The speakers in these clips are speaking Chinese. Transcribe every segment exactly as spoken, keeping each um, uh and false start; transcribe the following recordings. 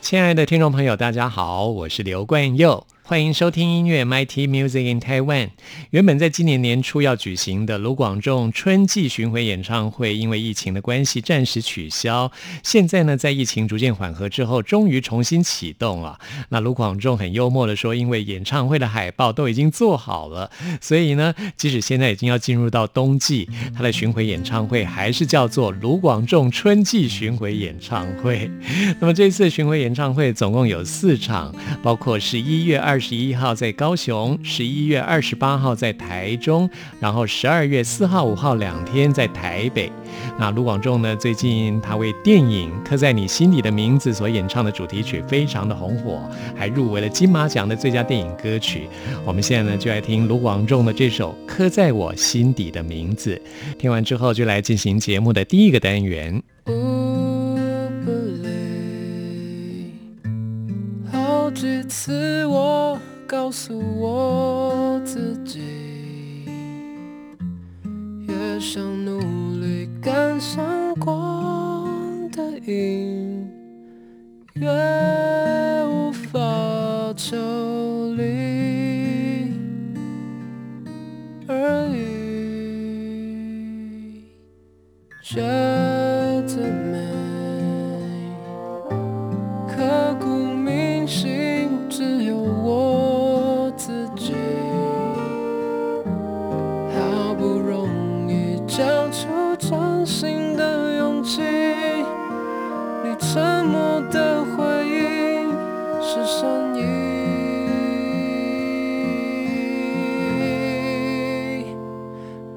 亲爱的听众朋友，大家好，我是刘冠佑，欢迎收听音乐 M I T Music in Taiwan。 原本在今年年初要举行的卢广仲春季巡回演唱会，因为疫情的关系暂时取消，现在呢在疫情逐渐缓和之后，终于重新启动了。那卢广仲很幽默的说，因为演唱会的海报都已经做好了，所以呢即使现在已经要进入到冬季，他的巡回演唱会还是叫做卢广仲春季巡回演唱会。那么这次巡回演唱会演唱会总共有四场，包括十一月二十一号在高雄，十一月二十八号在台中，然后十二月四号、五号两天在台北。那卢广仲呢，最近他为电影《刻在你心底的名字》所演唱的主题曲非常的红火，还入围了金马奖的最佳电影歌曲。我们现在呢就来听卢广仲的这首《刻在我心底的名字》。听完之后，就来进行节目的第一个单元。好几次我告诉我自己，也想努力赶上光的影，越无法抽离而已，觉得美刻骨心只有我自己，好不容易交出真心的勇气，你沉默的回应是善意，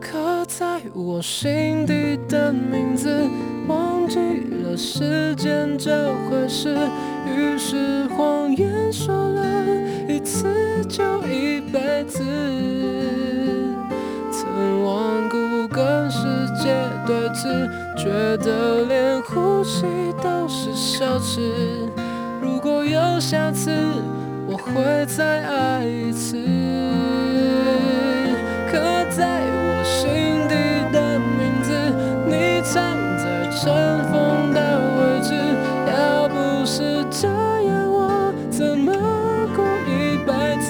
刻在我心底的名字，忘记了时间这回事，于是谎言说了一次就一辈子，曾顽固跟世界对峙，觉得连呼吸都是奢侈，如果有下次我会再爱一次，刻在我心底的名字，你藏在尘封的位置，要不是这样我怎么过一辈子，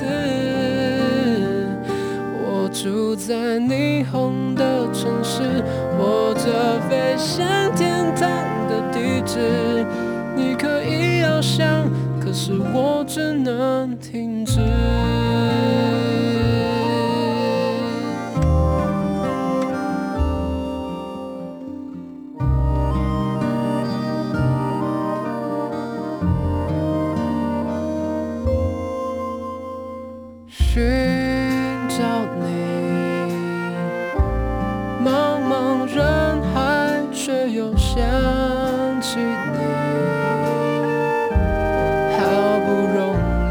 我住在霓虹的城市，或者飞向天堂的地址，你可以翱翔，可是我只能停止，寻找你，茫茫人海却又想起你，好不容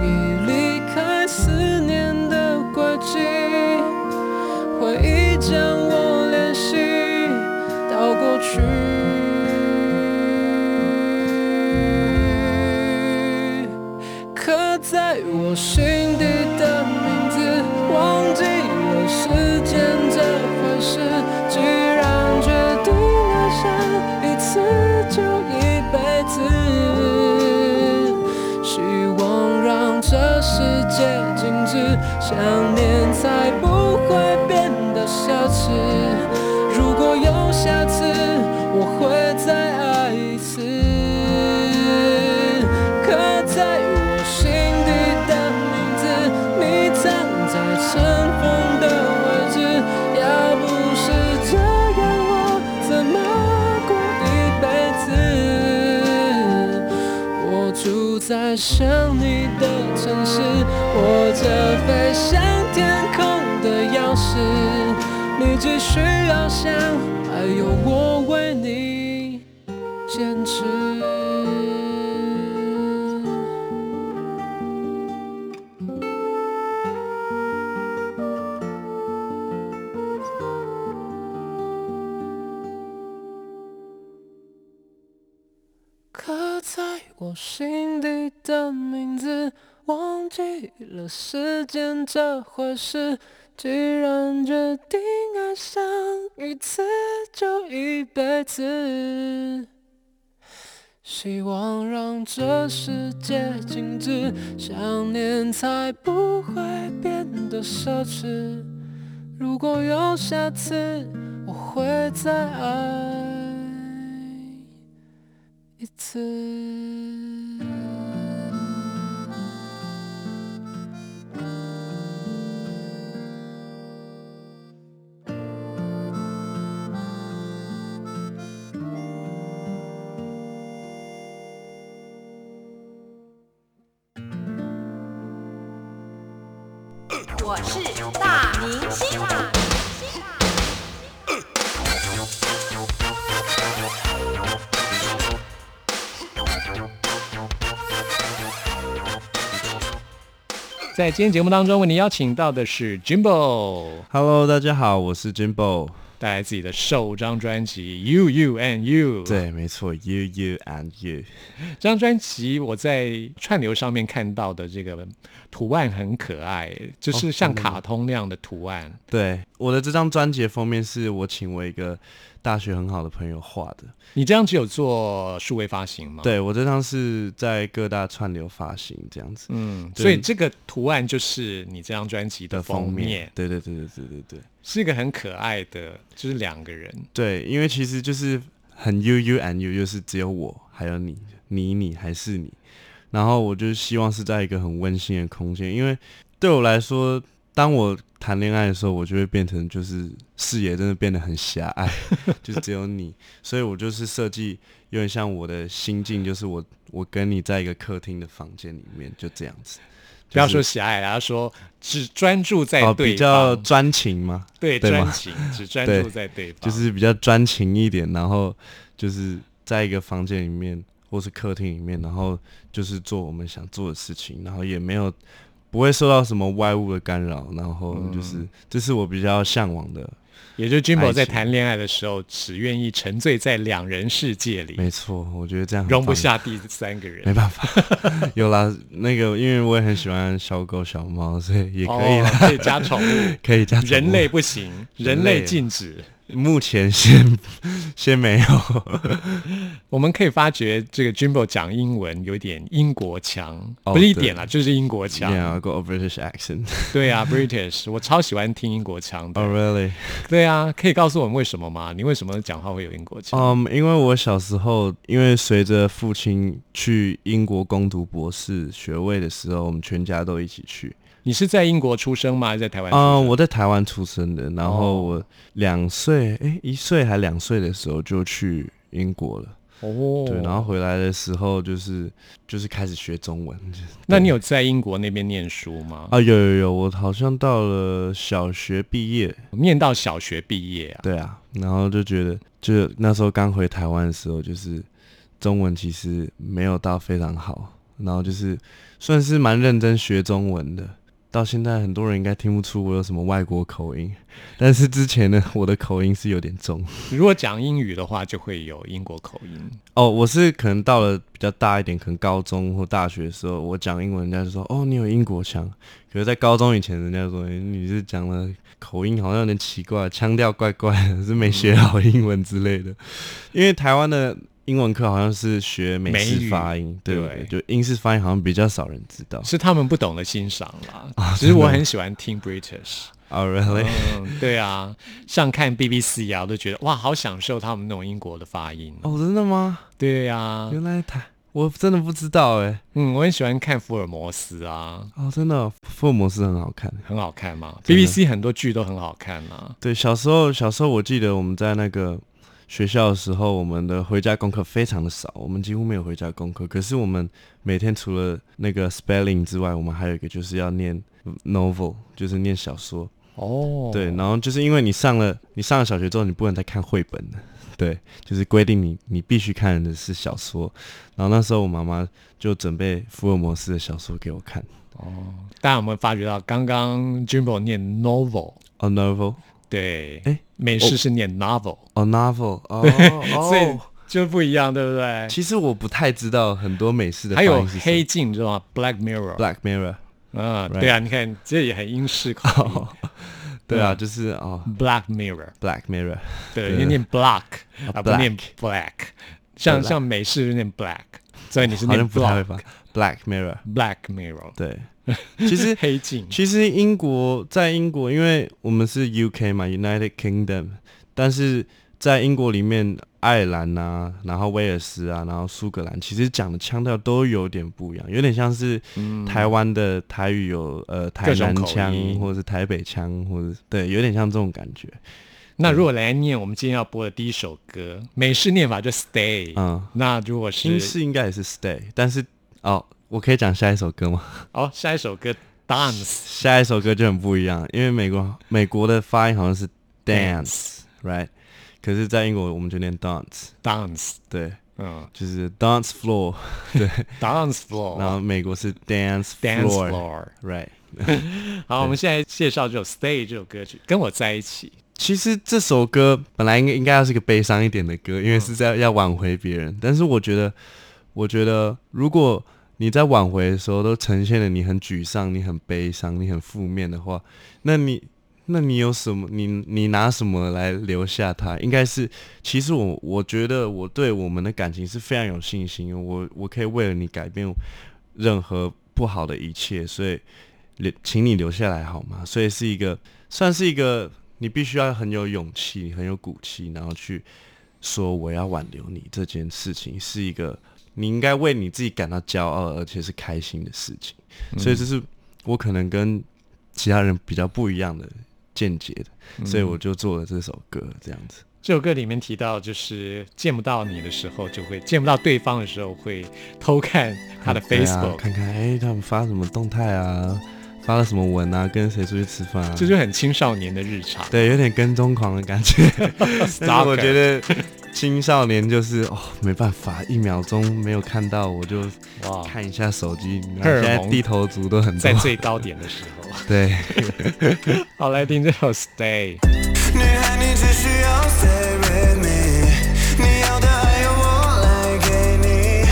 易离开思念的轨迹，回忆将我联系到过去，刻在我心底的名字，忘记了时间这回事，既然决定留下一次就一辈子，希望让这世界静止，想念才不会变得奢侈，如果有下次我会再爱一次，刻在我心底的名字，你藏在尘封的位置，要不是这样我怎么过一辈子，我住在想你的城市，握着飞向天空的钥匙，你只需要想，还有我为你坚持。刻在我心底的名字，忘记了时间这回事。既然决定爱上一次，就一辈子。希望让这世界静止，想念才不会变得奢侈。如果有下次，我会再爱一次。我是大明星。在今天节目当中，为您邀请到的是 Jimbo。 Hello， 大家好，我是 Jimbo， 带来自己的首张专辑 You, you and you。 对，没错， You, you and you 这张专辑，我在串流上面看到的这个图案很可爱，就是像卡通那样的图案、哦、对，我的这张专辑的封面是我请我一个大学很好的朋友画的。你这张只有做数位发行吗？对，我这张是在各大串流发行这样子。嗯，所以这个图案就是你这张专辑的封面。对对对对对对对，是一个很可爱的，就是两个人。对，因为其实就是很 you you and you， 就是只有我还有你，你你还是你。然后我就希望是在一个很温馨的空间，因为对我来说，当我谈恋爱的时候，我就会变成就是视野真的变得很狭隘，就只有你，所以我就是设计有点像我的心境，就是我我跟你在一个客厅的房间里面，就这样子。就是、不要说狭隘啦，要说只专注在对方、哦、比较专情吗？对，专情，只专注在对方，就是比较专情一点，然后就是在一个房间里面或是客厅里面，然后就是做我们想做的事情，然后也没有。不会受到什么外物的干扰，然后就是、嗯、这是我比较向往的，也就是 Jimbo 在谈恋爱的时候只愿意沉醉在两人世界里。没错，我觉得这样容不下第三个人，没办法。有啦，那个因为我也很喜欢小狗小猫，所以也可以啦、哦、可以加宠物。可以加宠物，人类不行，人类禁止，目前先先没有。我们可以发觉这个 Jimbo 讲英文有一点英国腔、oh, 不是一点啦，就是英国腔。 Yeah, I got a British accent. 对啊， British， 我超喜欢听英国腔的。 Oh really? 对啊，可以告诉我们为什么吗？你为什么讲话会有英国腔？嗯、um, 因为我小时候，因为随着父亲去英国攻读博士学位的时候，我们全家都一起去。你是在英国出生吗？还是在台湾出生？嗯，我在台湾出生的，然后我两岁，哎、欸，一岁还两岁的时候就去英国了。哦，对，然后回来的时候就是就是开始学中文。那你有在英国那边念书吗？啊，有有有，我好像到了小学毕业，念到小学毕业啊。对啊，然后就觉得，就那时候刚回台湾的时候，就是中文其实没有到非常好，然后就是算是蛮认真学中文的。到现在很多人应该听不出我有什么外国口音，但是之前呢，我的口音是有点重。如果讲英语的话，就会有英国口音。哦，我是可能到了比较大一点，可能高中或大学的时候，我讲英文，人家就说哦，你有英国腔。可是在高中以前，人家说你是讲的口音好像有点奇怪，腔调怪怪的，是没学好英文之类的。嗯、因为台湾的英文课好像是学美式发音， 对, 不 对, 对，就英式发音好像比较少人知道，是他们不懂得欣赏啦。啊、其实我很喜欢听 British。Oh really？ 嗯，对啊，像看 B B C 啊，我都觉得哇，好享受他们那种英国的发音。哦，真的吗？对啊，原来台我真的不知道哎、欸。嗯，我很喜欢看福尔摩斯啊。哦，真的、哦，福尔摩斯很好看，很好看嘛。B B C 很多剧都很好看啊。对，小时候小时候我记得我们在那个。学校的时候，我们的回家功课非常的少，我们几乎没有回家功课。可是我们每天除了那个 spelling 之外，我们还有一个就是要念 novel， 就是念小说。哦，对，然后就是因为你上了你上了小学之后，你不能再看绘本了。对，就是规定你你必须看的是小说，然后那时候我妈妈就准备福尔摩斯的小说给我看。哦，大家有没有发觉到刚刚 Jimbo 念 novel？ 哦 novel， 对，哎，美式是念 novel， 哦 novel， 哦，所以就不一样，对不对？其实我不太知道很多美式的发音是什么，还有黑镜，你知道吗 ？Black Mirror， Black Mirror， 啊， right. 对啊，你看这也很英式口音。Oh.对啊，就是哦 ，Black Mirror，Black Mirror， 对，你念 Black 啊，不念 Black， 像像美式就念 Black， 所以你是念 Black，Black Mirror，Black Mirror， 对，其实黑镜，其实英国在英国，因为我们是 U K 嘛 ，United Kingdom， 但是在英国里面，爱尔兰啊，然后威尔斯啊，然后苏格兰，其实讲的腔调都有点不一样，有点像是台湾的台语有、嗯、呃台南腔，或者是台北腔，或者对，有点像这种感觉。那如果来念我们今天要播的第一首歌，美式念法就 stay， 嗯，那如果是英式应该也是 stay， 但是哦，我可以讲下一首歌吗？哦，下一首歌 dance， 下一首歌就很不一样，因为美国美国的发音好像是 dance，right？可是在英国我们就念 dance dance 对，嗯，就是 dance floor， 对dance floor， 然后美国是 dance floor，dance floor right 好，我们现在介绍这首 stay 这首歌曲，跟我在一起。其实这首歌本来应该应该要是个悲伤一点的歌，因为是在要挽回别人，但是我觉得我觉得如果你在挽回的时候都呈现了你很沮丧，你很悲伤，你很负面的话，那你那你有什么？你你拿什么来留下他？应该是，其实我我觉得我对我们的感情是非常有信心，我我可以为了你改变任何不好的一切，所以请你留下来好吗？所以是一个算是一个你必须要很有勇气、很有骨气，然后去说我要挽留你这件事情，是一个你应该为你自己感到骄傲而且是开心的事情。嗯、所以这是我可能跟其他人比较不一样的。间接的，所以我就做了这首歌，这样子、嗯。这首歌里面提到，就是见不到你的时候，就会见不到对方的时候，会偷看他的 Facebook，、啊、看看哎、欸、他们发什么动态啊，发了什么文啊，跟谁出去吃饭啊，这就很青少年的日常，对，有点跟踪狂的感觉。但是我觉得青少年就是哦，没办法，一秒钟没有看到我就看一下手机。现在低头族都很多，在最高点的时候。对，好，来听这首 Stay。 女孩你只需要 Stay with me， 你要的爱由我来给你，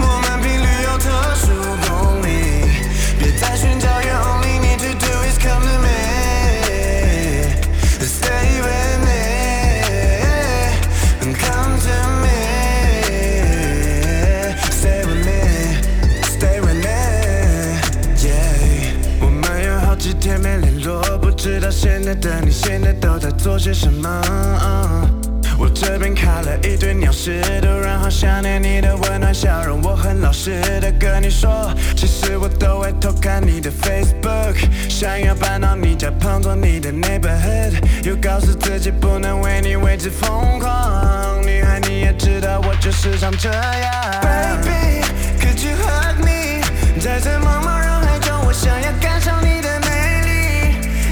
我们频率有特殊公理，别再寻找 You only need to do is come to me， Stay with me and come to me， Stay with me， Stay with me， yeah， 我们有好几天没联络，不知道现在的你现在都在做些什么、uh, 我这边卡了一堆鸟事，突然好想念你的温暖笑容，我很老实的跟你说，其实我都会偷看你的 Facebook， 想要搬到你家碰撞你的 neighborhood， 又告诉自己不能为你为之疯狂，女孩你也知道我就是长这样 Baby could you hug me， 在这茫茫人海中我想要感受你的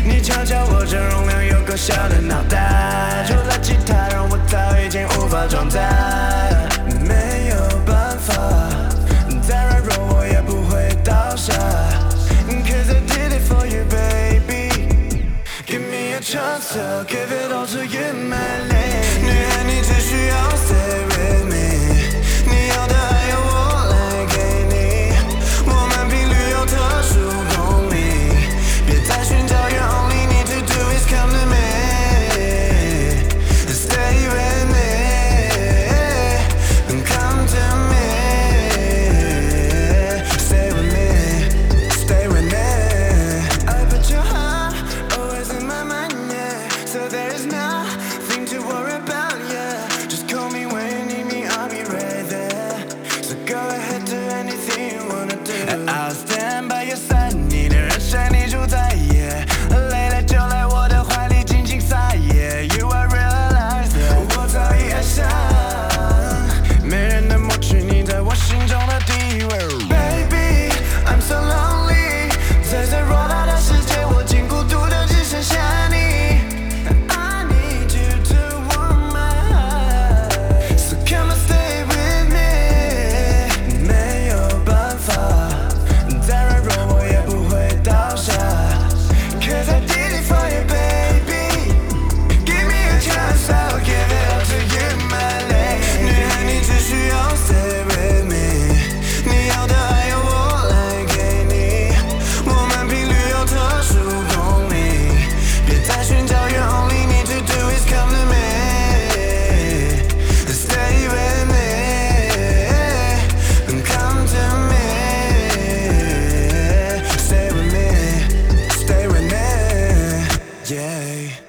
你瞧瞧我这容量有够小的脑袋，除了吉他让我早已经无法装载，没有办法，再软弱我也不会倒下 Cause I did it for you baby， Give me a chance I'll give it all to you my lady， 女孩你只需要 stay with me， 你要的爱由我来给你，我们频率有特殊公理，别再寻找Come to me, stay with me, and come to me, stay with me, stay with me. I put your heart always in my mind, yeah. So there is nothing to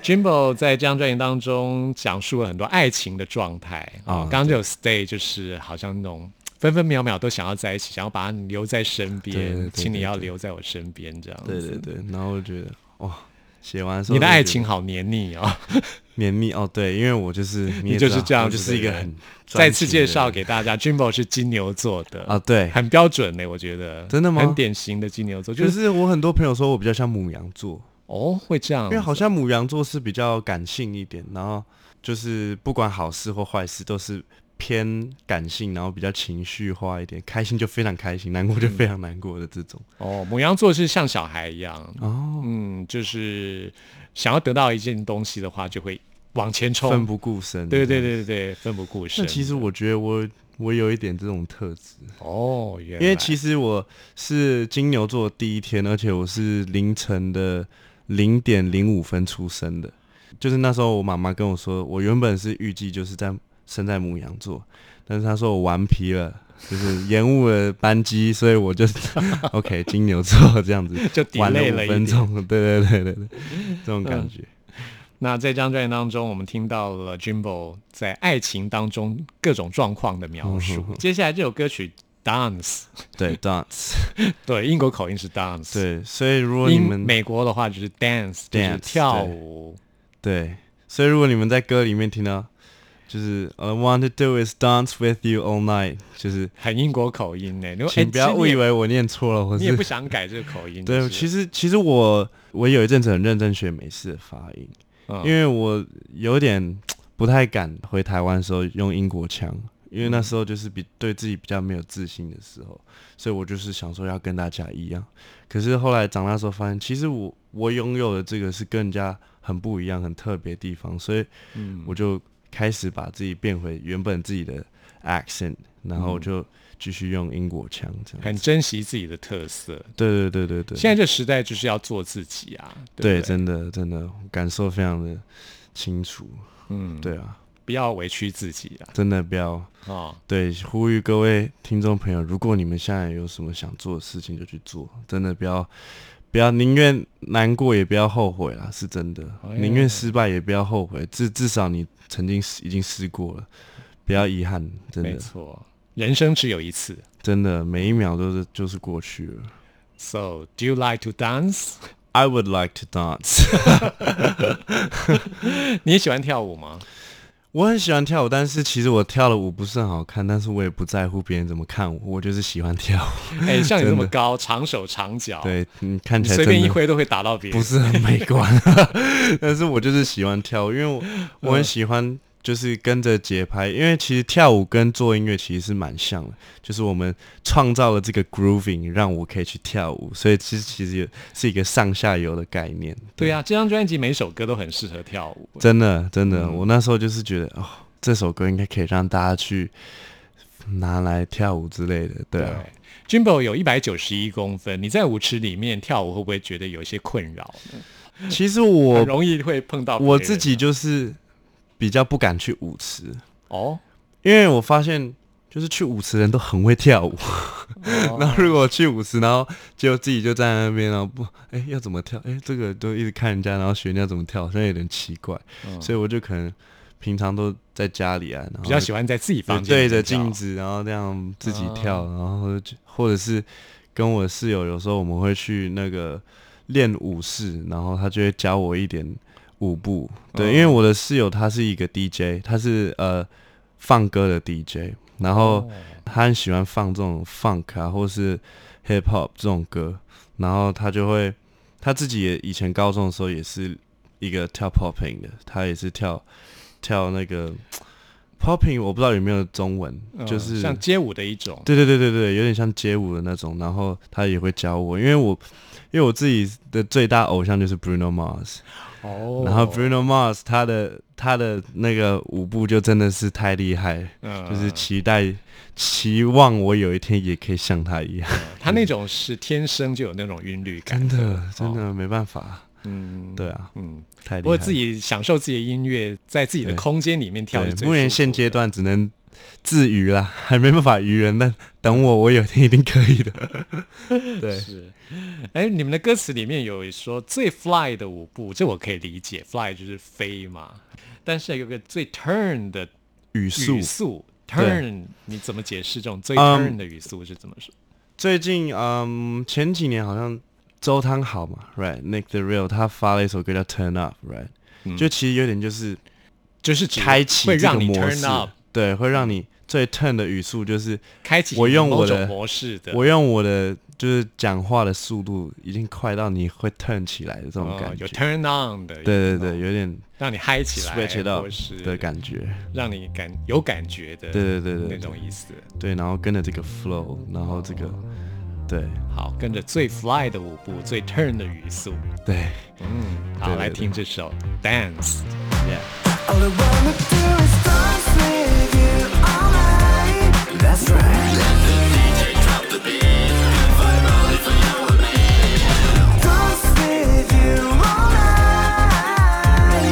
Jimbo 在这张专辑当中讲述了很多爱情的状态啊，刚刚就有 stay 就是好像那种分分秒秒都想要在一起，想要把你留在身边，對對對對對，请你要留在我身边这样子。对对对，然后我觉得哇，写完的时候你的爱情好黏腻哦，黏腻哦，对，因为我就是你就是这样子，就是一个很再次介绍给大家 ，Jimbo 是金牛座的啊，对，很标准嘞、欸，我觉得真的吗？很典型的金牛座，就是、就是我很多朋友说我比较像母羊座哦，会这样，因为好像母羊座是比较感性一点，然后就是不管好事或坏事都是偏感性，然后比较情绪化一点，开心就非常开心，难过就非常难过的这种、嗯、哦，母羊座是像小孩一样哦，嗯，就是想要得到一件东西的话就会往前冲，奋不顾身，对对对对，奋不顾身。那其实我觉得我我有一点这种特质哦，因为其实我是金牛座第一天，而且我是凌晨的零点零五分出生的，就是那时候我妈妈跟我说，我原本是预计就是在生在母羊座，但是他说我顽皮了，就是延误了班机，所以我就OK 金牛座这样子就 delay 了一分钟，对对对对对，这种感觉。嗯、那在这张专辑当中，我们听到了 Jimbo 在爱情当中各种状况的描述。嗯、接下来这首歌曲 Dance， 对 Dance， 对，英国口音是 Dance， 对，所以如果你们美国的话就是 Dance， 就是跳舞， 对， 对，所以如果你们在歌里面听到。就是 I want to do is dance with you all night， 就是很英国口音耶，请不要误以为我念错了，你也不想改这个口音。对，其实其实我我有一阵子很认真学美式的发音、嗯、因为我有点不太敢回台湾的时候用英国腔，因为那时候就是比对自己比较没有自信的时候，所以我就是想说要跟大家一样，可是后来长大的时候发现其实我我拥有的这个是跟人家很不一样很特别的地方，所以我就开始把自己变回原本自己的 accent， 然后就继续用英国腔这样、嗯、很珍惜自己的特色。对对对对对，现在这时代就是要做自己啊， 对， 对， 对，真的真的感受非常的清楚。嗯，对啊，不要委屈自己啊，真的不要、哦、对，呼吁各位听众朋友，如果你们现在有什么想做的事情就去做，真的不要不要宁愿难过也不要后悔啦，是真的，宁愿、哎、失败也不要后悔，至至少你曾经已经试过了，不要遗憾，真的没错，人生只有一次，真的每一秒都是就是过去了。 So do you like to dance? I would like to dance 你喜欢跳舞吗？我很喜欢跳舞，但是其实我跳的舞不是很好看，但是我也不在乎别人怎么看我，我就是喜欢跳舞。哎、欸，像你这么高，长手长脚，对，你看起来真的随便一挥都会打到别人，不是很美观。但是我就是喜欢跳舞，因为 我, 我很喜欢就是跟着节拍、嗯，因为其实跳舞跟做音乐其实是蛮像的，就是我们创造了这个 grooving， 让我可以去跳舞，所以其实其实是一个上下游的概念。对啊，这张专辑每首歌都很适合跳舞，真的真的、嗯。我那时候就是觉得，哦，这首歌应该可以让大家去拿来跳舞之类的。对啊，对 Jimbo 有一百九十一公分，你在舞池里面跳舞会不会觉得有一些困扰呢？其实我很容易会碰到，我自己就是。比较不敢去舞池哦，因为我发现就是去舞池的人都很会跳舞，哦、然后如果去舞池，然后就自己就站在那边，然后不，哎、欸、要怎么跳？哎、欸、这个都一直看人家，然后学人家怎么跳，好像有点奇怪、嗯，所以我就可能平常都在家里啊，然後比较喜欢在自己房间对着镜子，然后这样自己跳，嗯、然后或者是跟我室友有时候我们会去那个练舞室，然后他就会教我一点。舞步，对、嗯，因为我的室友他是一个 D J， 他是呃放歌的 D J， 然后他很喜欢放这种 funk 啊，或是 hip hop 这种歌，然后他就会他自己也以前高中的时候也是一个跳 popping 的，他也是跳跳那个 popping， 我不知道有没有中文，嗯、就是像街舞的一种，对对对对对，有点像街舞的那种，然后他也会教我，因为我因为我自己的最大偶像就是 Bruno Mars。Oh. 然后 Bruno Mars 他的他的那个舞步就真的是太厉害了、嗯、就是期待期望我有一天也可以像他一样、嗯、他那种是天生就有那种韵律感，真的真的、哦、没办法，嗯，对啊，嗯，太厉害了。不过自己享受自己的音乐，在自己的空间里面跳是最舒服的。目前现阶段只能自娱啦，还没办法娱人，但等我，我有一天一定可以的。对，是。哎、欸，你们的歌词里面有说最 fly 的舞步，这我可以理解 ，fly 就是飞嘛。但是有个最 turn 的语速，语速 turn 你怎么解释这种最 turn 的语速是怎么说？嗯、最近，嗯，前几年好像周汤豪嘛 ，right Nick the Real 他发了一首歌叫 Turn Up， right，、嗯、就其实有点就是就是开启这个模式。对，会让你最 turn 的语速就是开启某种模式的，我用我的就是讲话的速度已经快到你会 turn 起来的这种感觉，哦、有 turn on 的，对对对，有点让你嗨起来 ，switch 到的感觉，让你感有感觉的，对对对对，那种意思。对，然后跟着这个 flow， 然后这个、哦、对，好，跟着最 fly 的舞步，最 turn 的语速，对，嗯，好，对对对对，来听这首 Dance， yeah。All I wanna do is dance with you all night. That's right. Let the D J drop the beat and vibe only for you and me. Dance with you all night.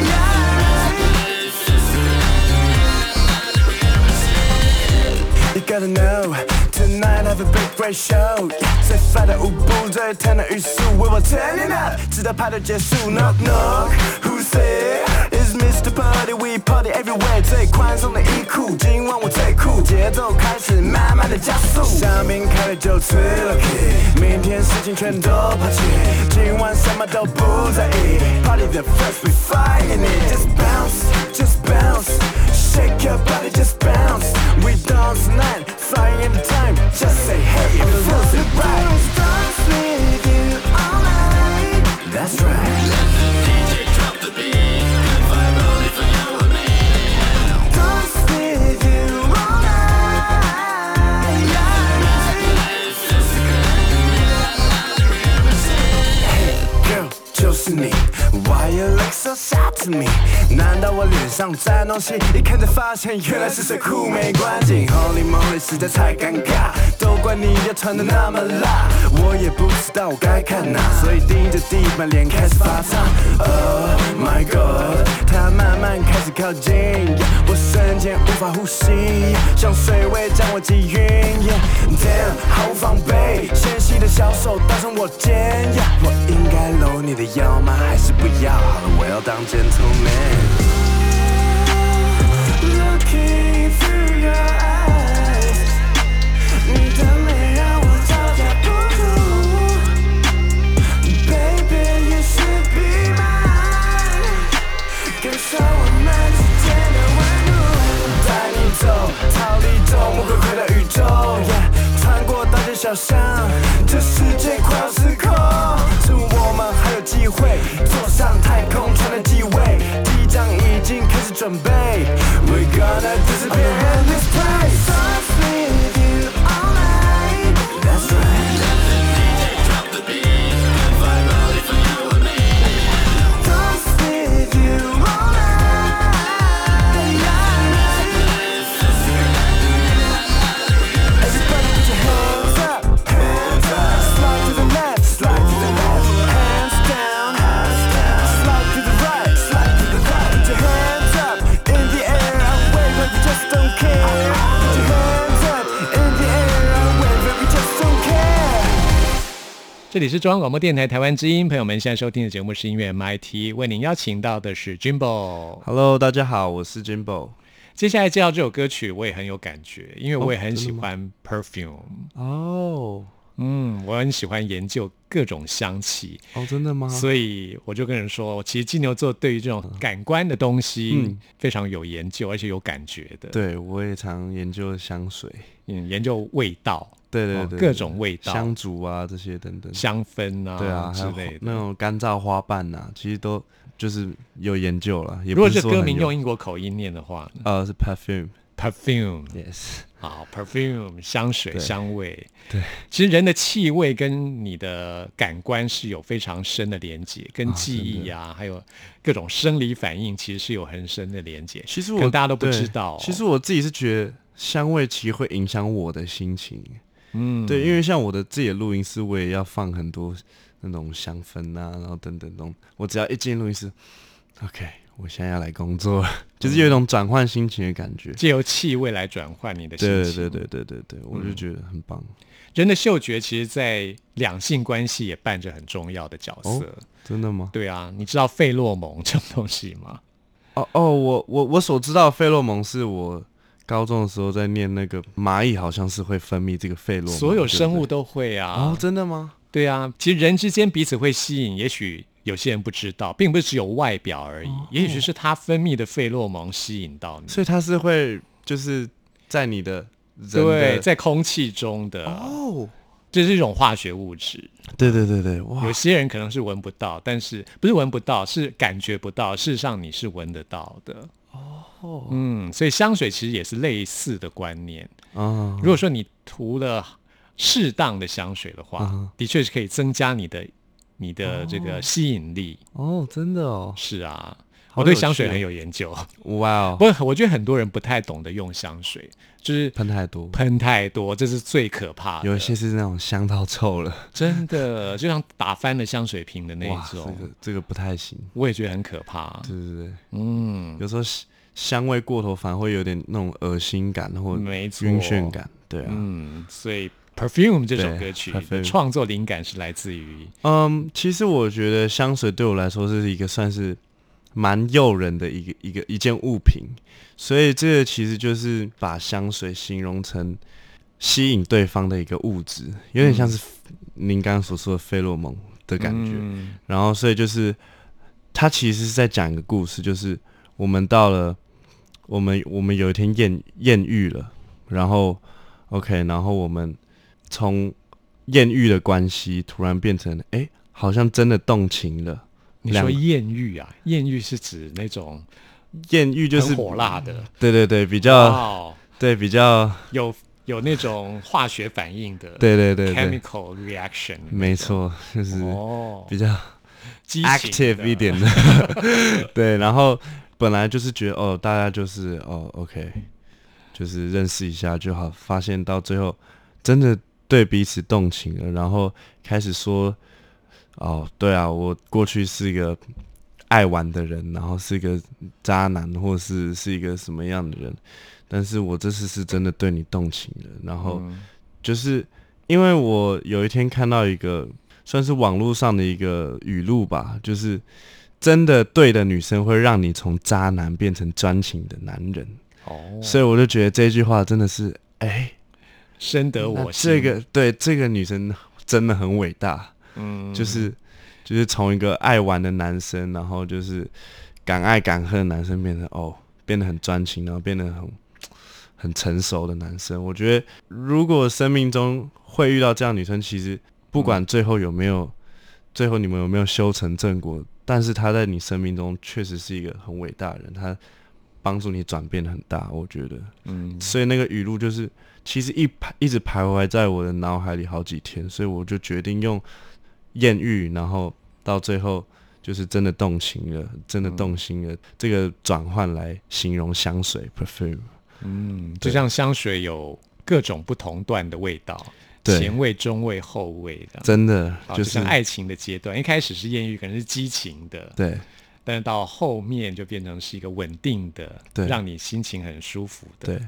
Yeah. You gotta know tonight have a big great show. 最快的舞步，最甜的语速，为我 turn it up， 直到派对结束。Knock knock, who's there?Mister Party, we party everywhere. 最宽松的衣裤，今晚我最酷。节奏开始慢慢的加速，香槟开了就吹了 key， 明天事情全都抛弃，今晚什么都不在意。Party the first, we fighting it. Just bounce, just bounce, shake your body, just bounce. We dance tonight, flying in the time. Just say hey, if it feels it right. Dance, dance with you all night. That's right. Let the D J drop the beat.就是你 Why you look so sad to me？ 难道我脸上沾东西？一看就发现原来是水库没关紧。Holy moly， 实在太尴尬，都怪你要穿得那么辣，我也不知道我该看哪，所以盯着地板脸开始发烫。Oh my god， 它慢慢开始靠近，我瞬间无法呼吸，像水位将我击晕。Damn， 毫无防备，纤细的小手搭上我肩，我应该搂你的腰。要吗？还是不要？好了，我要当 gentleman。Looking through your eyes， 你的美让我招架不住。Baby， you should be mine， 感受我们之间的温度。带你走，逃离中，魔鬼回到宇宙。Yeah， 穿过大街小巷，这世界快要失控。机会坐上太空船的机位，机长已经开始准备。We gonna disappear in this place. Dance with you all night. That's right. Let the D J drop the beat and vibe only for you and me. Dance with you all night. Everybody put your hands up, hands up. Slide to the left, slide to the left.这里是中央广播电台台湾之音，朋友们现在收听的节目是音乐 M I T， 为您邀请到的是 Jimbo。 Hello， 大家好，我是 Jimbo。 接下来介绍这首歌曲我也很有感觉，因为我也很喜欢 perfume 哦、oh,嗯，我很喜欢研究各种香气。哦，真的吗？所以我就跟人说，其实金牛座对于这种感官的东西非常有研究，嗯、而且有感觉的。对，我也常研究香水，嗯，研究味道，对对 对, 对、哦，各种味道，香烛啊这些等等，香氛啊，对啊之类的，那种干燥花瓣啊，其实都就是有研究了。如果这歌名用英国口音念的话，呃，是 perfume。Perfume， yes， 好 ，perfume 香水香味，对，其实人的气味跟你的感官是有非常深的连结，跟记忆啊，啊还有各种生理反应，其实是有很深的连结。其实我大家都不知道、哦，其实我自己是觉得香味其实会影响我的心情，嗯，对，因为像我的自己的录音室，我也要放很多那种香氛啊，然后等等等，我只要一进录音室 ，OK， 我现在要来工作了，就是有一种转换心情的感觉，借由气味来转换你的心情。对对对对对对，我就觉得很棒。嗯、人的嗅觉其实，在两性关系也扮着很重要的角色、哦。真的吗？对啊，你知道费洛蒙这种东西吗？哦哦，我我我所知道的费洛蒙是我。高中的时候在念那个蚂蚁好像是会分泌这个费洛蒙，所有生物都会啊。哦，真的吗？对啊，其实人之间彼此会吸引，也许有些人不知道，并不是只有外表而已，哦、也许是他分泌的费洛蒙吸引到你，所以他是会就是在你的人的对在空气中的哦，这是一种化学物质。对对对对，哇！有些人可能是闻不到，但是不是闻不到，是感觉不到，事实上你是闻得到的。Oh. 嗯，所以香水其实也是类似的观念。Oh. 如果说你涂了适当的香水的话， oh. 的确是可以增加你的你的这个吸引力。哦、oh. oh, ，真的哦。是啊，我对香水很有研究。哇哦！不过我觉得很多人不太懂得用香水，就是喷太多，喷太多，这是最可怕的。有一些是那种香到臭了，真的就像打翻了香水瓶的那一种。哇，这个这个不太行。我也觉得很可怕。对对对，嗯，有时候。香味过头反而会有点那种恶心感或晕眩感，对啊，嗯，所以 Perfume 这首歌曲的创作灵感是来自于，嗯，其实我觉得香水对我来说是一个算是蛮诱人的一个一个一件物品，所以这个其实就是把香水形容成吸引对方的一个物质，有点像是您刚刚所说的费洛蒙的感觉，嗯、然后所以就是它其实是在讲一个故事，就是我们到了。我们我们有一天艳艳遇了，然后 OK， 然后我们从艳遇的关系突然变成，哎，好像真的动情了。你说艳遇啊？艳遇是指那种艳遇就是很火辣的，对对对，比较、wow, 对比较有有那种化学反应的，对对 对, 对 ，chemical reaction， 没错，就是比较 active 一点的，对，然后。本来就是觉得哦，大家就是哦 ，OK， 就是认识一下就好。发现到最后，真的对彼此动情了，然后开始说哦，对啊，我过去是一个爱玩的人，然后是一个渣男，或是是一个什么样的人。但是我这次是真的对你动情了。然后就是因为我有一天看到一个算是网络上的一个语录吧，就是。真的对的女生会让你从渣男变成专情的男人，哦，所以我就觉得这句话真的是，哎，深得我心。这个对这个女生真的很伟大，嗯，就是就是从一个爱玩的男生，然后就是敢爱敢恨的男生变成哦，变得很专情，然后变得很很成熟的男生。我觉得如果生命中会遇到这样的女生，其实不管最后有没有，嗯、最后你们有没有修成正果。但是他在你生命中确实是一个很伟大的人，他帮助你转变很大，我觉得。嗯，所以那个语录就是，其实一一直徘徊在我的脑海里好几天，所以我就决定用艳遇，然后到最后就是真的动情了，真的动心了，嗯、这个转换来形容香水 perfume。嗯，就像香水有各种不同段的味道。前味、中味、后味的，真的就是、哦、就像爱情的阶段，一开始是艳遇，可能是激情的，对，但是到后面就变成是一个稳定的，对，让你心情很舒服的，对，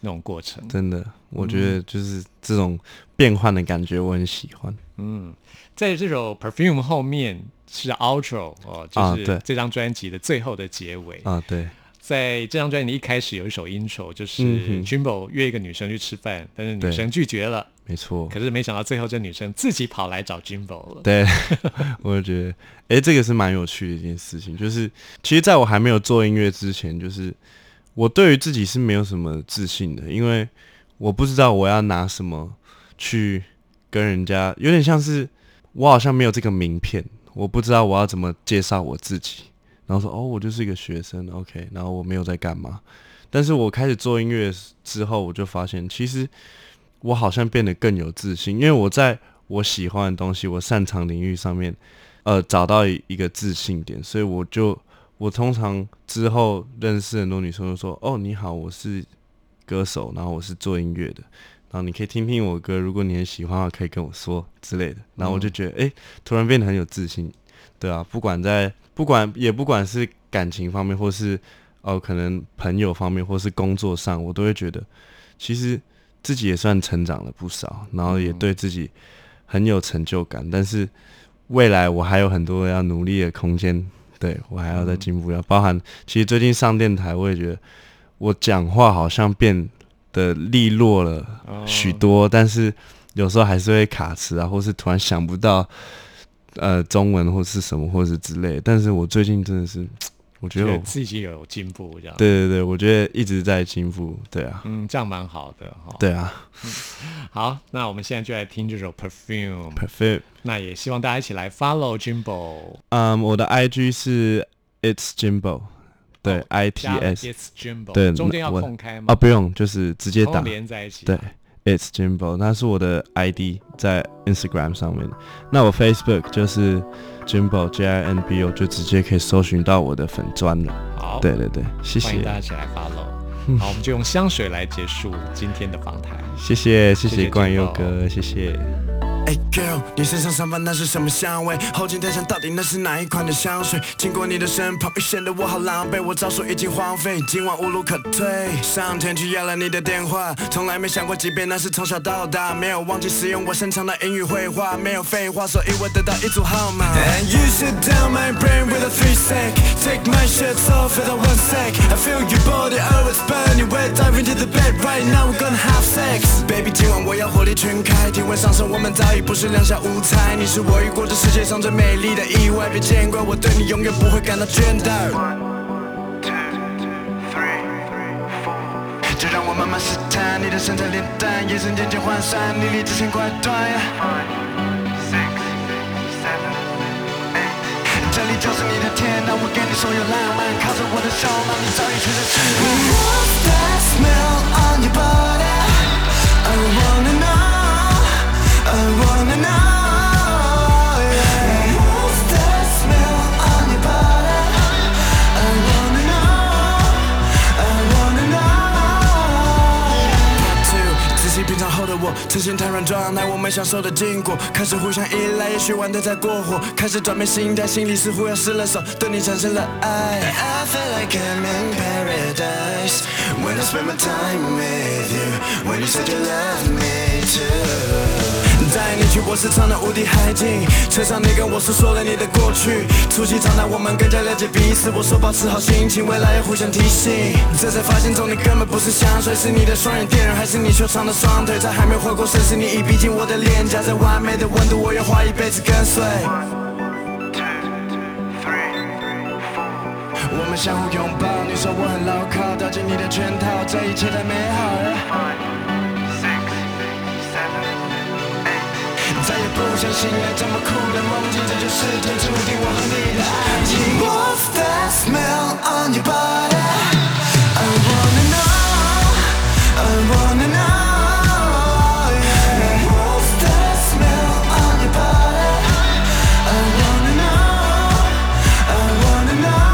那种过程。真的，我觉得就是这种变换的感觉，我很喜欢。嗯，在这首 Perfume 后面是 Outro 哦，就是这张专辑的最后的结尾啊，对。在这张专辑一开始有一首 intro， 就是 Jimbo 约一个女生去吃饭，嗯、但是女生拒绝了，没错。可是没想到最后这女生自己跑来找 Jimbo 了。对，我就觉得，哎、欸，这个是蛮有趣的一件事情。就是其实在我还没有做音乐之前，就是我对于自己是没有什么自信的，因为我不知道我要拿什么去跟人家，有点像是我好像没有这个名片，我不知道我要怎么介绍我自己。然后说哦，我就是一个学生 ，OK， 然后我没有在干嘛。但是我开始做音乐之后，我就发现其实我好像变得更有自信，因为我在我喜欢的东西、我擅长领域上面，呃，找到一个自信点。所以我就我通常之后认识很多女生，就说哦，你好，我是歌手，然后我是做音乐的，然后你可以听听我歌，如果你很喜欢的话可以跟我说之类的。然后我就觉得哎、嗯，突然变得很有自信。对啊，不管在不管也不管是感情方面，或是哦可能朋友方面，或是工作上，我都会觉得其实自己也算成长了不少，然后也对自己很有成就感、嗯、但是未来我还有很多要努力的空间，对，我还要再进步，要包含其实最近上电台我也觉得我讲话好像变得利落了许多、哦、但是有时候还是会卡词啊，或是突然想不到呃中文或是什么或是之类的，但是我最近真的是我觉得我自己有进步，这样。对对对，我觉得一直在进步，对啊，嗯，这样蛮好的、哦、对啊、嗯，好，那我们现在就来听这首 Perfume。Perfume。那也希望大家一起来 follow Jimbo。嗯，我的 I G 是 It's Jimbo， 对、哦、，I T S。It's Jimbo。对，中间要空开吗？啊，不用，就是直接打连在一起。对 ，It's Jimbo， 那是我的 I D 在 Instagram 上面。那我 Facebook 就是。Jimbo J I N B O 就直接可以搜寻到我的粉专了。好，对对对，谢谢，欢迎大家一起来 follow。 好，我们就用香水来结束今天的访谈。谢谢谢谢冠佑哥，谢谢。哎 girl， 你身上散发那是什么香味？后劲太强，到底那是哪一款的香水？经过你的身旁，显得我好狼狈，我早说已经荒废，今晚无路可退。上天去要了你的电话，从来没想过几遍，那是从小到大，没有忘记使用我擅长的英语绘画，没有废话，所以我得到一组号码。And you sit down my brain with a three sec, take my shirts off for the one sec. I feel your body, I was burning, we're diving to the bed right now, we're gonna have sex. Baby， 今晚我要火力全开，体温上升，我们早已。不是两小无猜，你是我遇过这世界上最美丽的意外，别见怪我对你永远不会感到倦怠。One, two, three, four， 就让我慢慢试探你的身材脸蛋，眼神渐渐涣散，你理智线快断。Five, six, seven, eight， 这里就是你的天堂，我给你所有浪漫，靠着我的手，让你早已全身是汗。What's that smell on your body? I wanna know.I wanna know, yeah. What's that smell on your body? I wanna know, I wanna know, yeah. 仔细品尝后的我，呈现坦然状态，我们享受的禁果，开始互相依赖，也许晚点再过火，开始转变心态，心里似乎要失了手，对你产生了爱。I feel like I'm in paradise when I spend my time with you, when you said you love me too.带你去我是长的无敌海景，车上你跟我诉说了你的过去，初期长大我们更加了解彼此，我说保持好心情，未来要互相提醒。这才发现中你根本不是香水，是你的双眼电人，还是你修长的双腿，在还没回过神时你已逼近我的脸颊，在完美的温度我要花一辈子跟随。我们相互拥抱，你说我很牢靠，掉进你的圈套，这一切太美好了，再也不相信了，这么酷的梦境，这就是天注定我和你的爱情。What's that smell on your body? I wanna know, I wanna know, yeah. What's that smell on your body? I wanna know, I wanna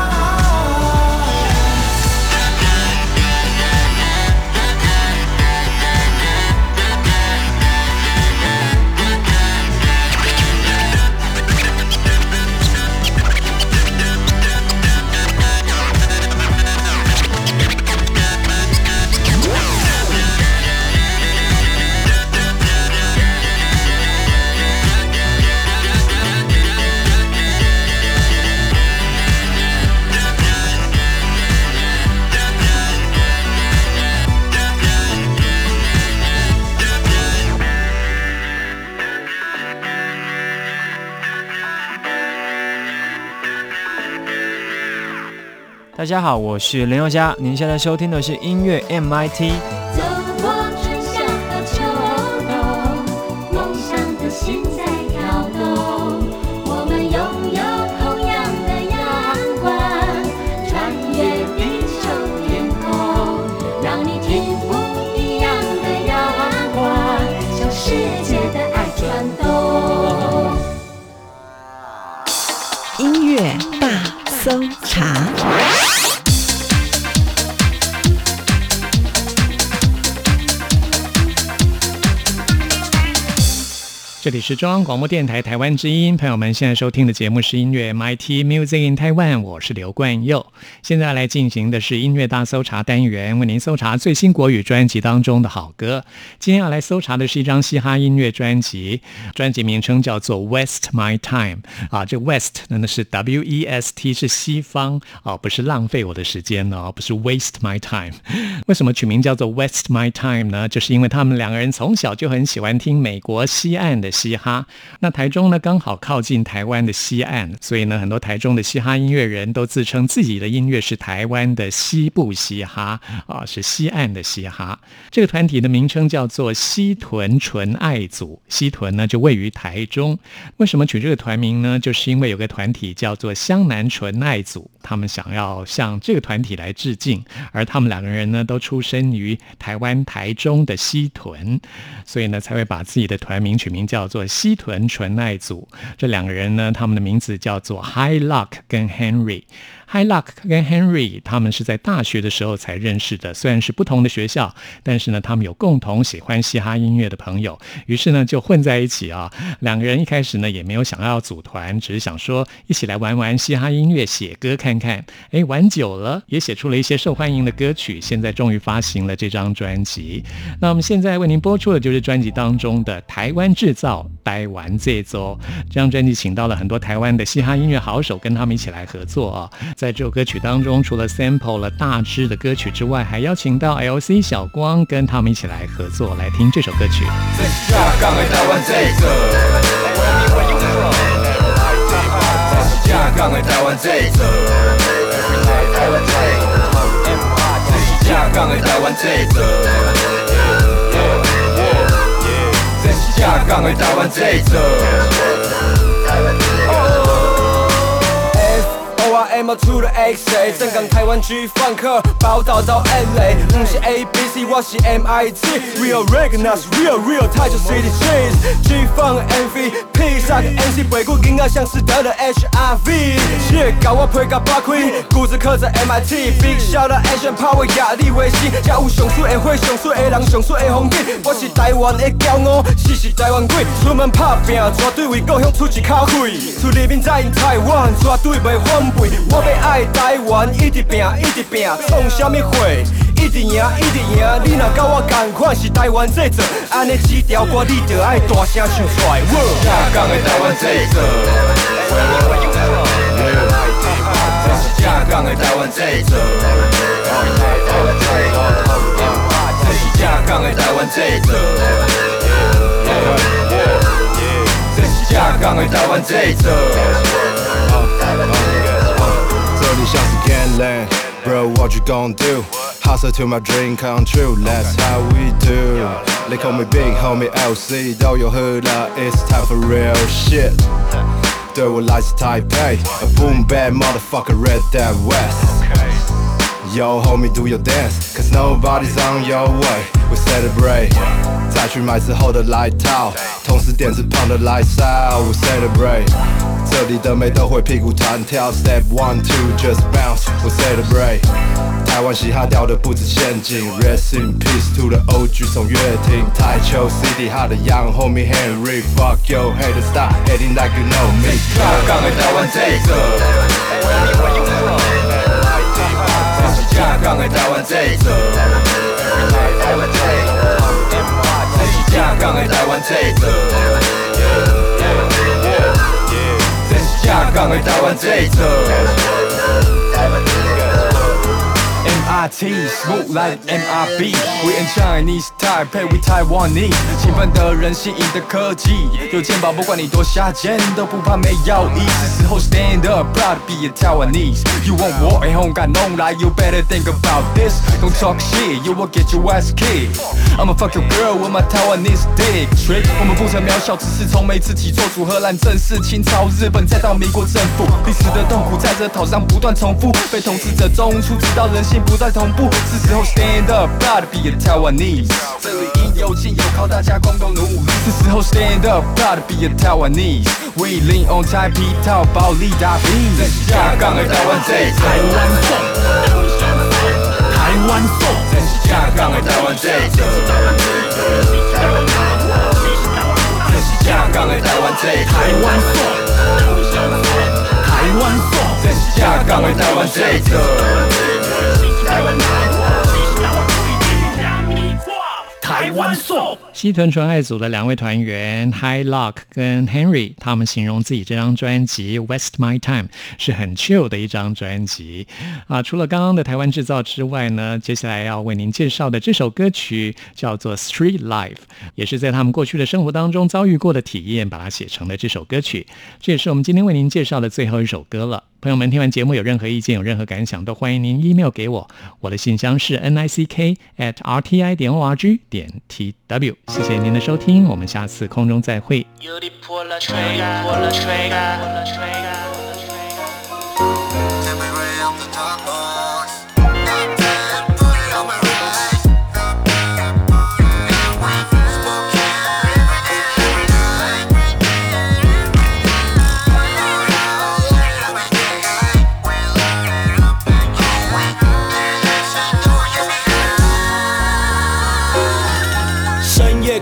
大家好，我是林宥嘉，您现在收听的是音乐 M I T。 走过春夏和秋冬，梦想的心在跳动，我们拥有同样的阳光，穿越地球天空，让你听不一样的阳光，向世界的爱转动。音乐大搜查，这里是中央广播电台台湾之音，朋友们现在收听的节目是音乐 M I T Music in Taiwan， 我是刘冠佑。现在来进行的是音乐大搜查单元，为您搜查最新国语专辑当中的好歌。今天要来搜查的是一张嘻哈音乐专辑，专辑名称叫做 West My Time 啊，这 West 那是 W E S T 是西方啊，不是浪费我的时间哦，不是 Waste My Time。 为什么取名叫做 West My Time 呢？就是因为他们两个人从小就很喜欢听美国西岸的嘻哈，那台中呢刚好靠近台湾的西岸，所以呢很多台中的嘻哈音乐人都自称自己的音乐是台湾的西部嘻哈、啊、是西岸的嘻哈。这个团体的名称叫做西屯纯爱组，西屯呢就位于台中。为什么取这个团名呢？就是因为有个团体叫做湘南纯爱组，他们想要向这个团体来致敬，而他们两个人呢都出生于台湾台中的西屯，所以呢才会把自己的团名取名叫叫做西屯纯爱组。这两个人呢，他们的名字叫做 Hiluck 跟 Henry。Hiluck 跟 Henry 他们是在大学的时候才认识的，虽然是不同的学校，但是呢他们有共同喜欢嘻哈音乐的朋友，于是呢就混在一起啊。两个人一开始呢也没有想要组团，只是想说一起来玩玩嘻哈音乐，写歌看看。哎，玩久了也写出了一些受欢迎的歌曲，现在终于发行了这张专辑。那我们现在为您播出的就是专辑当中的台湾制造台湾这周，这张专辑请到了很多台湾的嘻哈音乐好手跟他们一起来合作啊。在这首歌曲当中，除了 sample 了大支的歌曲之外，还邀请到 L C 小光跟他们一起来合作，来听这首歌曲。M 出了 X A， 正港台湾区放客，宝岛到 L A， 不是 A B C， 我是 M I T，Real recognize real real， 他就 City Cheese，G 放 M V P， 上个 M C 北顾囡仔像是得了 H I V， 血搞我配甲八开，骨子刻着 M I T，Big shout out Asian Power 亚力维新，才有上水的火，上水的人，上水的风景，我是台湾的骄傲，是是台湾鬼，出门打拼绝对为故乡出一口气，出力面在因台湾绝对袂反背。我要爱台湾，一直拼，一直拼，创什么货？一直赢，一直赢。你若甲我同款是台湾制造，安尼几条歌你着爱大声唱出来。我正港的台湾制造，这是正港的台湾制造，这是正港的台湾制造，这是正港的台湾制造。这里像是 Canland Bro what you gon' do Hustle till my dream come true That's how we do They call me big homie L C 都有喝了 It's time for real shit 对我来自台北 A boom bad motherfucker red that west Yo homie do your dance Cause nobody's on your way We celebrate 再去买之后的来套同时点子胖的来烧 We celebrate这里的妹都会屁股弹跳 Step one two just bounce We celebrate 台湾嘻哈掉的不止陷阱 Rest in peace to the O G 从乐亭台球 City 哈的 young homie Henry Fuck yo haters start hating like you know me 正港的台湾制造，这是正港的台湾制造，这是正港的台湾制造，正港的台湾制造 M I T smooth like M R B We in Chinese Taipei we Taiwanese 勤奋的人吸引的科技有肩膀不管你多下贱都不怕没药医是时候 stand up proud to be a Taiwanese You want war at home got no lie You better think about this Don't talk shit you will get your ass kicked I'ma fuck your girl with my Taiwanese dick trick 我们不曾渺小只是从没自己做主荷兰正是清朝日本再到民国政府历史的痛苦在这岛上不断重复被统治者中出直到人性不断同步是时候 stand up proud to be a Taiwanese 这里应有尽有靠大家共同努力是时候 stand up proud to be a Taiwanese We lean on Taipei 淘宝利达币这是正港的台湾制造台湾风台湾风这是正港的台湾制造这是香港的台湾仔，台湾风，台湾风，这是香港的台湾仔。台湾颂西屯纯爱组的两位团员 Hiluck 跟 Henry， 他们形容自己这张专辑 Waste My Time 是很 chill 的一张专辑、啊、除了刚刚的台湾制造之外呢，接下来要为您介绍的这首歌曲叫做 Street Life， 也是在他们过去的生活当中遭遇过的体验把它写成了这首歌曲，这也是我们今天为您介绍的最后一首歌了。朋友们，听完节目有任何意见有任何感想都欢迎您 email 给我，我的信箱是 nick at r t i 点 o r g 点 t w。 谢谢您的收听，我们下次空中再会。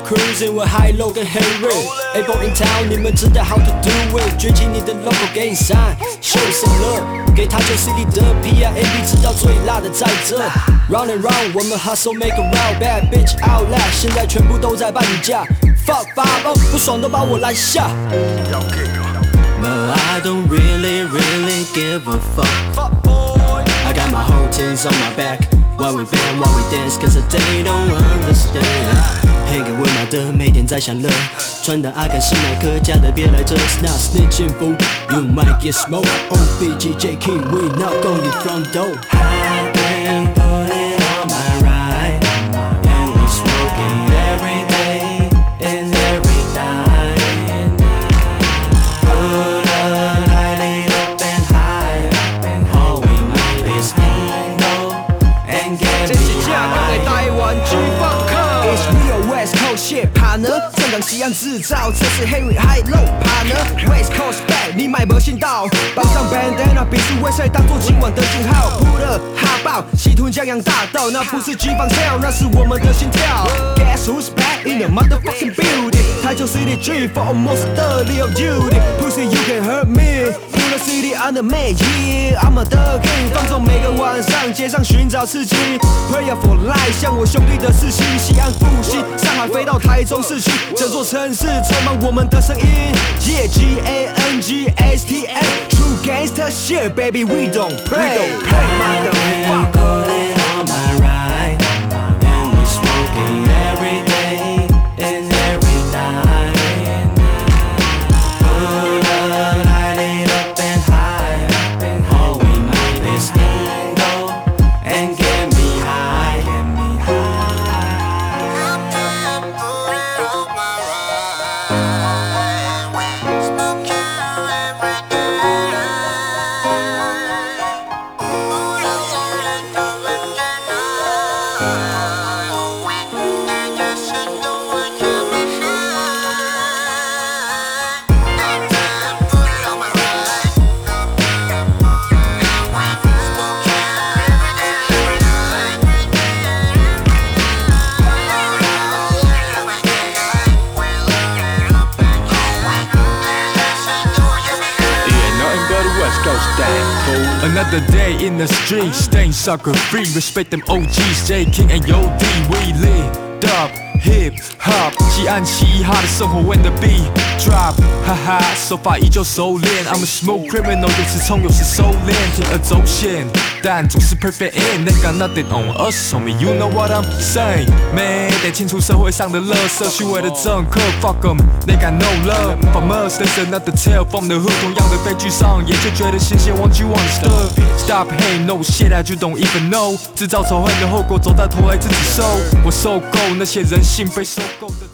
Cruising with Hiluck 跟 Henry， Apple in town， 你们知道 how to do it。举起你的 logo 给你 sign， show some love， 给他全 city 的 P R A B， 知道最辣的在这。Round and round， 我们 hustle make a round， bad bitch out loud， 现在全部都在半价。Fuck 八包，不爽都把我拦下。But I don't really really give a fuck。I got my whole teams on my back。While we bang, while we dance， cause they don't understand。Hangin' with my duh， 每天在享乐，穿的阿甘是耐克，假的别来这 Not snitching fool， you might get smoked。On B G J King， we not going from dough。I can put it on my ride， and we smoking every day and every night。Put a light up and high， and all we need is bingo and get me high。It's real West Coast shit partner， 正港西岸制造，这是 Henry Hiluck partner。West Coast back， 你买不信道，绑上 bandana， 别是威塞当作今晚的信号。Pull up， 哈爆，西屯江洋大道，那不是机房 sell， 那是我们的心跳。Guess who's back in the motherfucking building？ 台中 City G for almost thirty of duty。Pussy you can hurt me。The city on the map, yeah, I'm a thug king。 放纵每个晚上，街上寻找刺激。Prayer for life， 像我兄弟的事情。西安复兴，上海飞到台中市区，整座城市充满我们的声音。Yeah, G A N G S T A， True gangster shit, baby, we don't play。We don't play, my dog. Put it on my ride, and we smoking every day and every night。Another day in the streets, staying sucker free. Respect them O Gs, J King and Yo D. We lit up hip hop， 西安嘻哈的生活 when the beat drop， 哈哈，手法依旧熟练。I'm a smooth criminal， 有时冲有时收敛，铤而走险，但总是 perfect in。They got nothing on us, homie, you know what I'm saying。Man， 得清除社会上的垃圾，虚伪的政客 ，fuck 'em， they got no love from us。There's another tale from the hood， 同样的悲剧上演，却觉得新鲜。Won't you understand? Stop hating, no shit, I just don't even know。制造仇恨的后果，走到头来自己受。我受够那些人性。被收购的